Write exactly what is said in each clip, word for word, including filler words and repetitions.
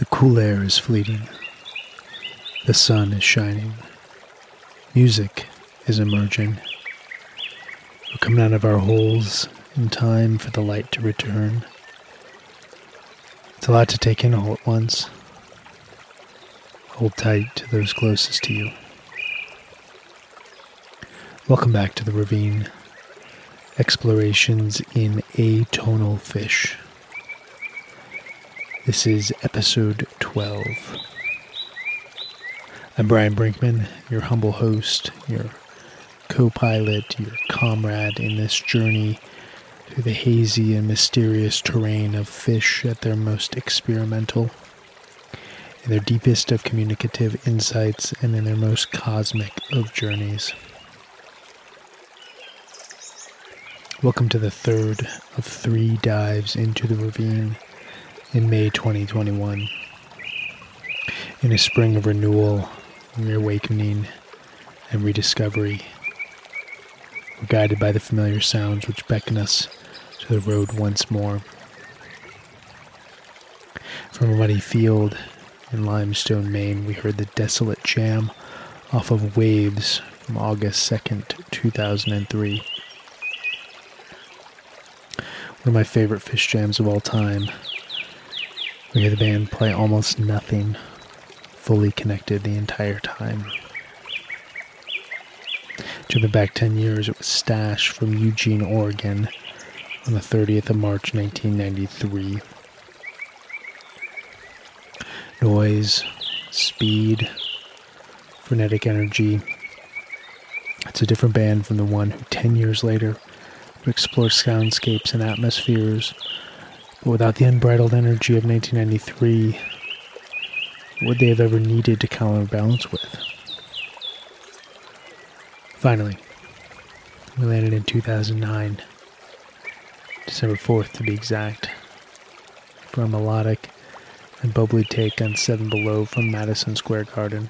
The cool air is fleeting. The sun is shining. Music is emerging. We're coming out of our holes in time for the light to return. It's a lot to take in all at once. Hold tight to those closest to you. Welcome back to the ravine. Explorations in Atonal Fish. This is episode twelve. I'm Brian Brinkman, your humble host, your co-pilot, your comrade in this journey through the hazy and mysterious terrain of fish at their most experimental, in their deepest of communicative insights, and in their most cosmic of journeys. Welcome to the third of three dives into the ravine in May twenty twenty-one. In a spring of renewal, reawakening, and rediscovery, we're guided by the familiar sounds which beckon us to the road once more. From a muddy field in Limestone, Maine, we heard the desolate jam off of Waves from August second, two thousand three. One of my favorite fish jams of all time. We hear the band play almost nothing, fully connected the entire time. Jumping back ten years, it was Stash from Eugene, Oregon, on the thirtieth of March, nineteen ninety-three. Noise, speed, frenetic energy. It's a different band from the one who ten years later would explore soundscapes and atmospheres, but without the unbridled energy of nineteen ninety-three, what would they have ever needed to counterbalance with? Finally, we landed in two thousand nine, December fourth to be exact, for a melodic and bubbly take on Seven Below from Madison Square Garden.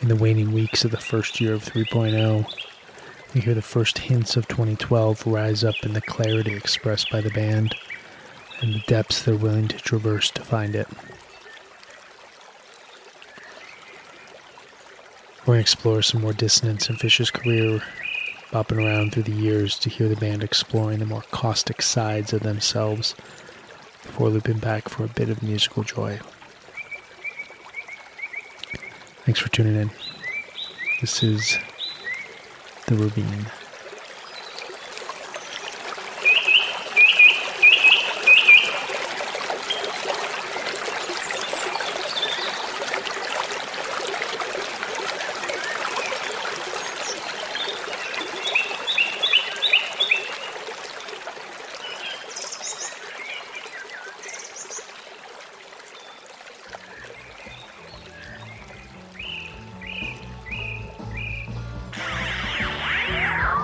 In the waning weeks of the first year of three point oh, we hear the first hints of twenty twelve rise up in the clarity expressed by the band and the depths they're willing to traverse to find it. We're going to explore some more dissonance in Fish's career, bopping around through the years to hear the band exploring the more caustic sides of themselves before looping back for a bit of musical joy. Thanks for tuning in. This is The Ravine. Yeah.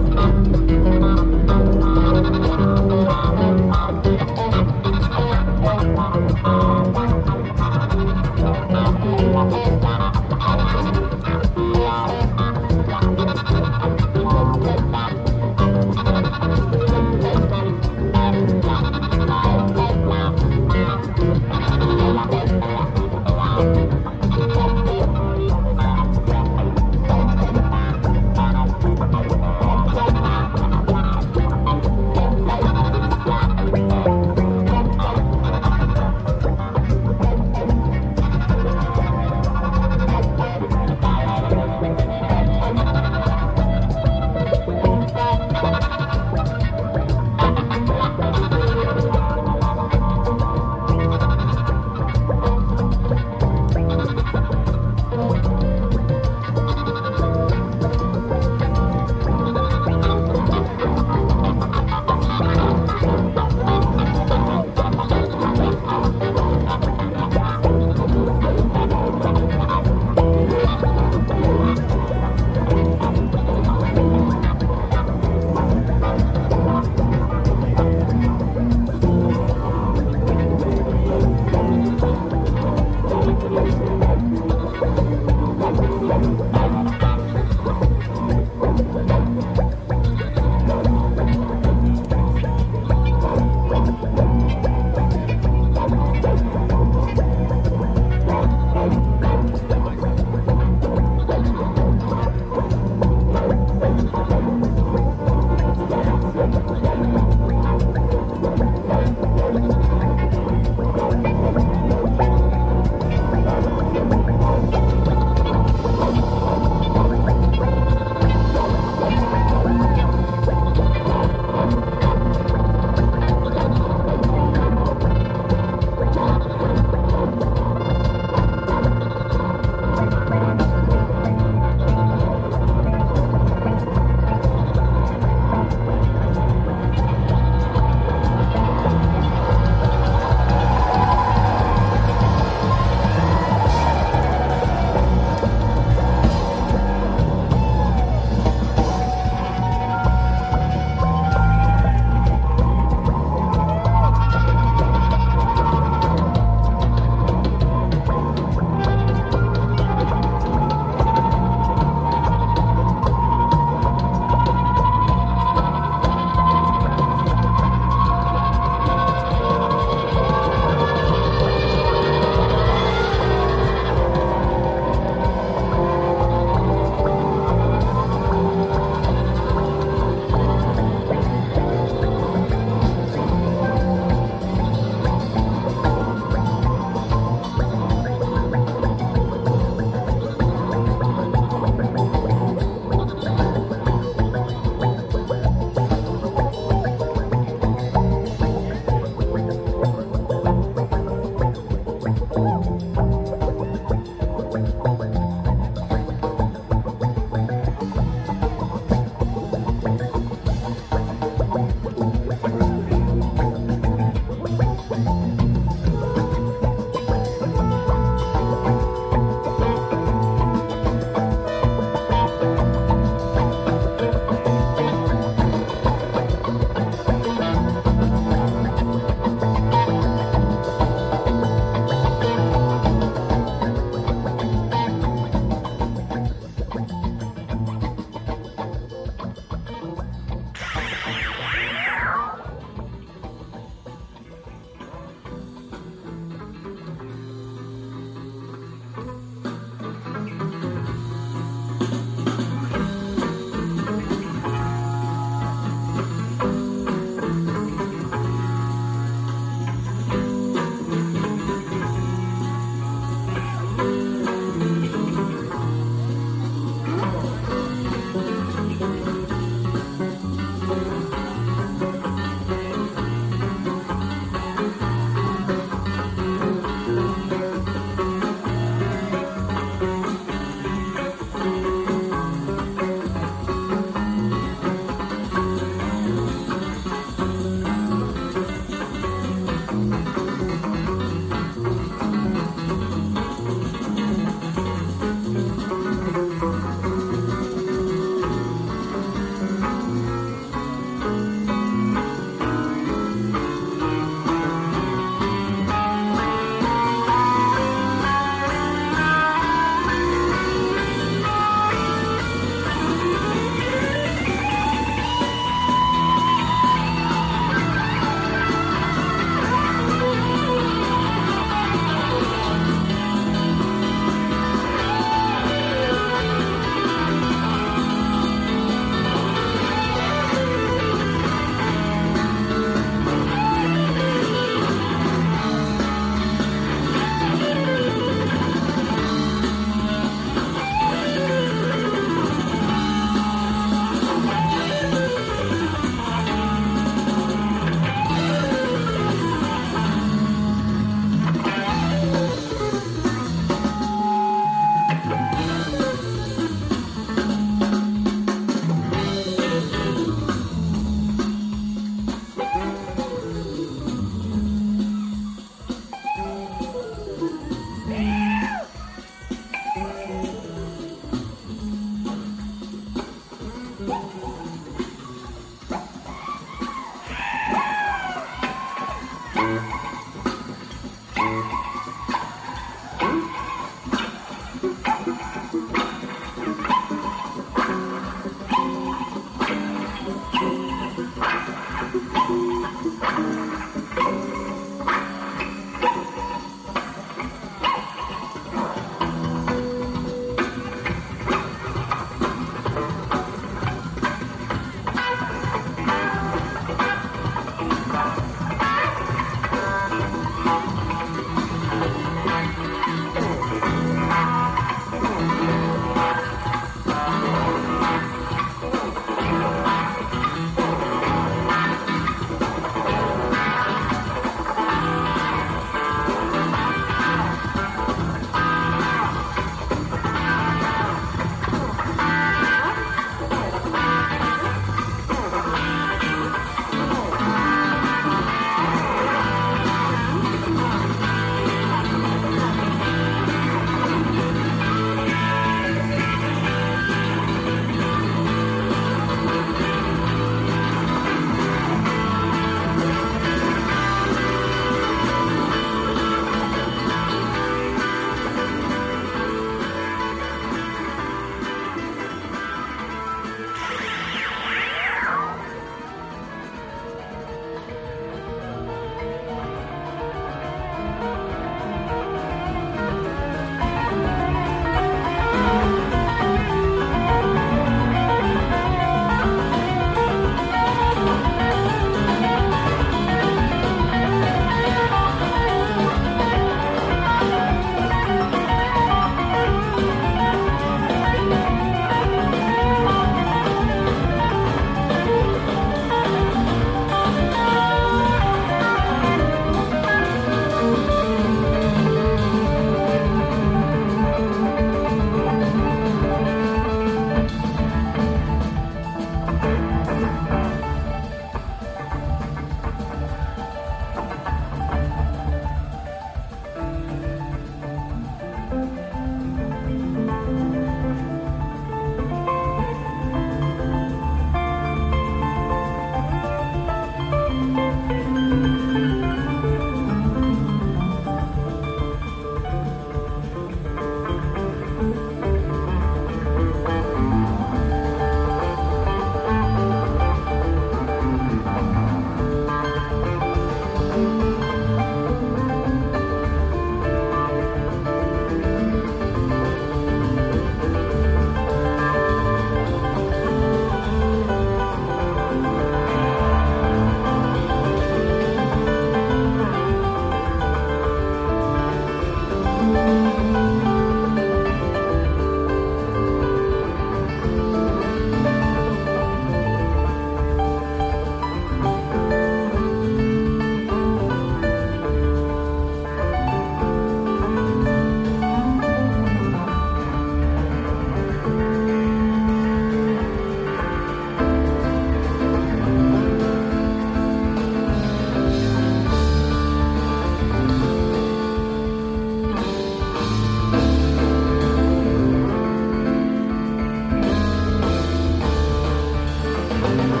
Thank you.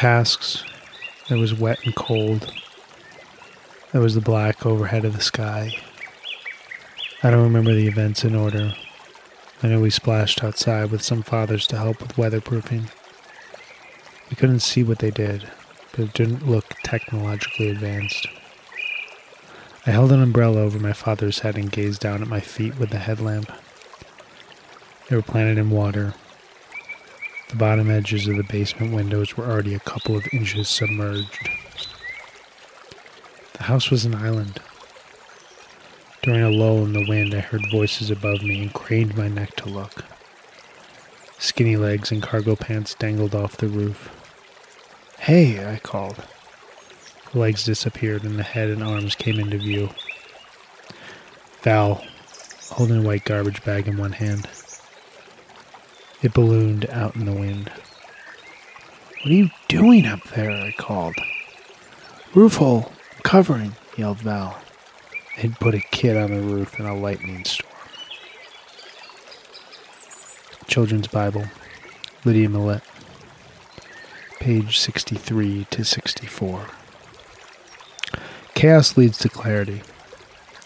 tasks. It was wet and cold. There was the black overhead of the sky. I don't remember the events in order. I know we splashed outside with some fathers to help with weatherproofing. We couldn't see what they did, but it didn't look technologically advanced. I held an umbrella over my father's head and gazed down at my feet with the headlamp. They were planted in water. The bottom edges of the basement windows were already a couple of inches submerged. The house was an island. During a lull in the wind, I heard voices above me and craned my neck to look. Skinny legs and cargo pants dangled off the roof. "Hey," I called. The legs disappeared and the head and arms came into view. Val, holding a white garbage bag in one hand. It ballooned out in the wind. "What are you doing up there?" I called. "Roof hole, covering," yelled Val. They'd put a kid on the roof in a lightning storm. Children's Bible, Lydia Millet, page sixty-three to sixty-four. Chaos leads to clarity.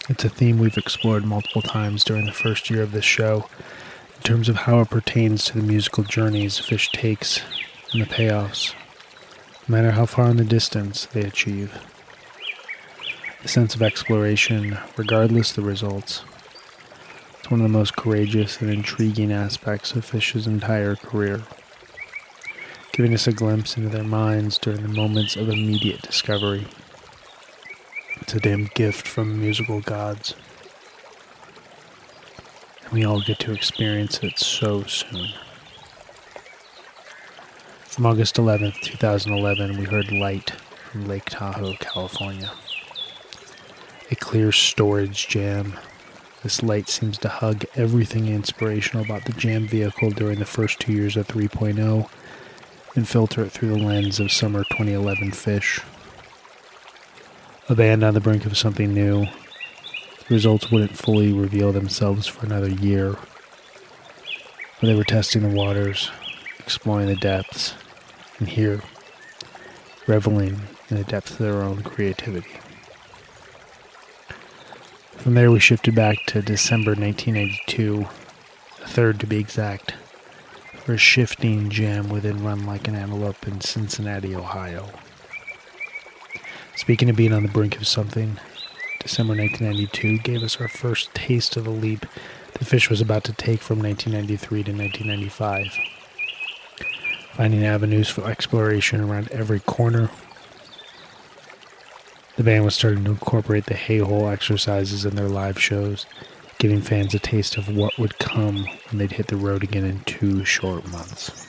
It's a theme we've explored multiple times during the first year of this show, in terms of how it pertains to the musical journeys Fish takes and the payoffs, no matter how far in the distance they achieve. The sense of exploration, regardless of the results. It's one of the most courageous and intriguing aspects of Fish's entire career, giving us a glimpse into their minds during the moments of immediate discovery. It's a damn gift from the musical gods. And we all get to experience it so soon. From August eleventh, twenty eleven, we heard Light from Lake Tahoe, California. A clear storage jam. This Light seems to hug everything inspirational about the jam vehicle during the first two years of three point oh and filter it through the lens of summer twenty eleven Fish. A band on the brink of something new. The results wouldn't fully reveal themselves for another year, but they were testing the waters, exploring the depths, and here, reveling in the depths of their own creativity. From there we shifted back to December nineteen ninety-two, the third to be exact, for a shifting jam within Run Like An Antelope in Cincinnati, Ohio. Speaking of being on the brink of something, December nineteen ninety-two gave us our first taste of the leap the Fish was about to take from nineteen ninety-three to nineteen ninety-five. Finding avenues for exploration around every corner. The band was starting to incorporate the hey-hole exercises in their live shows, giving fans a taste of what would come when they'd hit the road again in two short months.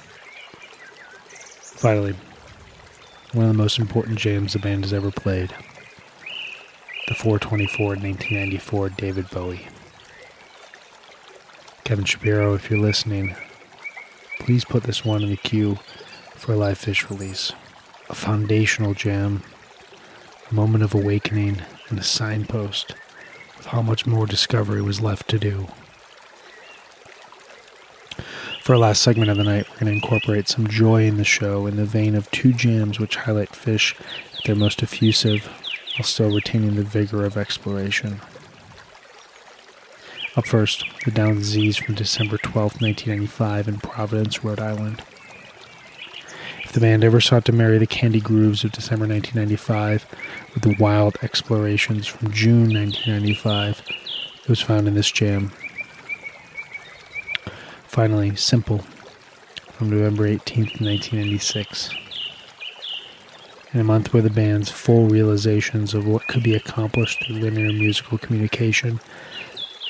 Finally, one of the most important jams the band has ever played, the four twenty-four nineteen ninety-four David Bowie. Kevin Shapiro, if you're listening, please put this one in the queue for a live Fish release. A foundational jam, a moment of awakening, and a signpost of how much more discovery was left to do. For our last segment of the night, we're going to incorporate some joy in the show in the vein of two jams which highlight Fish at their most effusive, while still retaining the vigor of exploration. Up first, the Down With Disease from December twelfth, nineteen ninety-five in Providence, Rhode Island. If the band ever sought to marry the candy grooves of December nineteen ninety-five with the wild explorations from June nineteen ninety-five, it was found in this jam. Finally, Simple from November eighteenth, nineteen ninety-six. In a month where the band's full realizations of what could be accomplished through linear musical communication,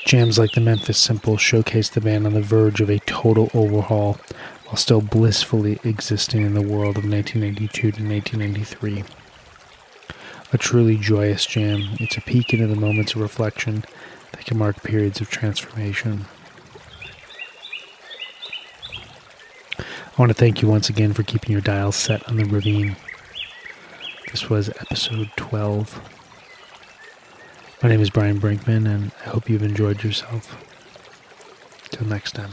jams like the Memphis Simple showcased the band on the verge of a total overhaul, while still blissfully existing in the world of nineteen ninety-two to nineteen ninety-three. A truly joyous jam, it's a peek into the moments of reflection that can mark periods of transformation. I want to thank you once again for keeping your dial set on the Ravine. This was episode twelve. My name is Brian Brinkman, and I hope you've enjoyed yourself. Till next time.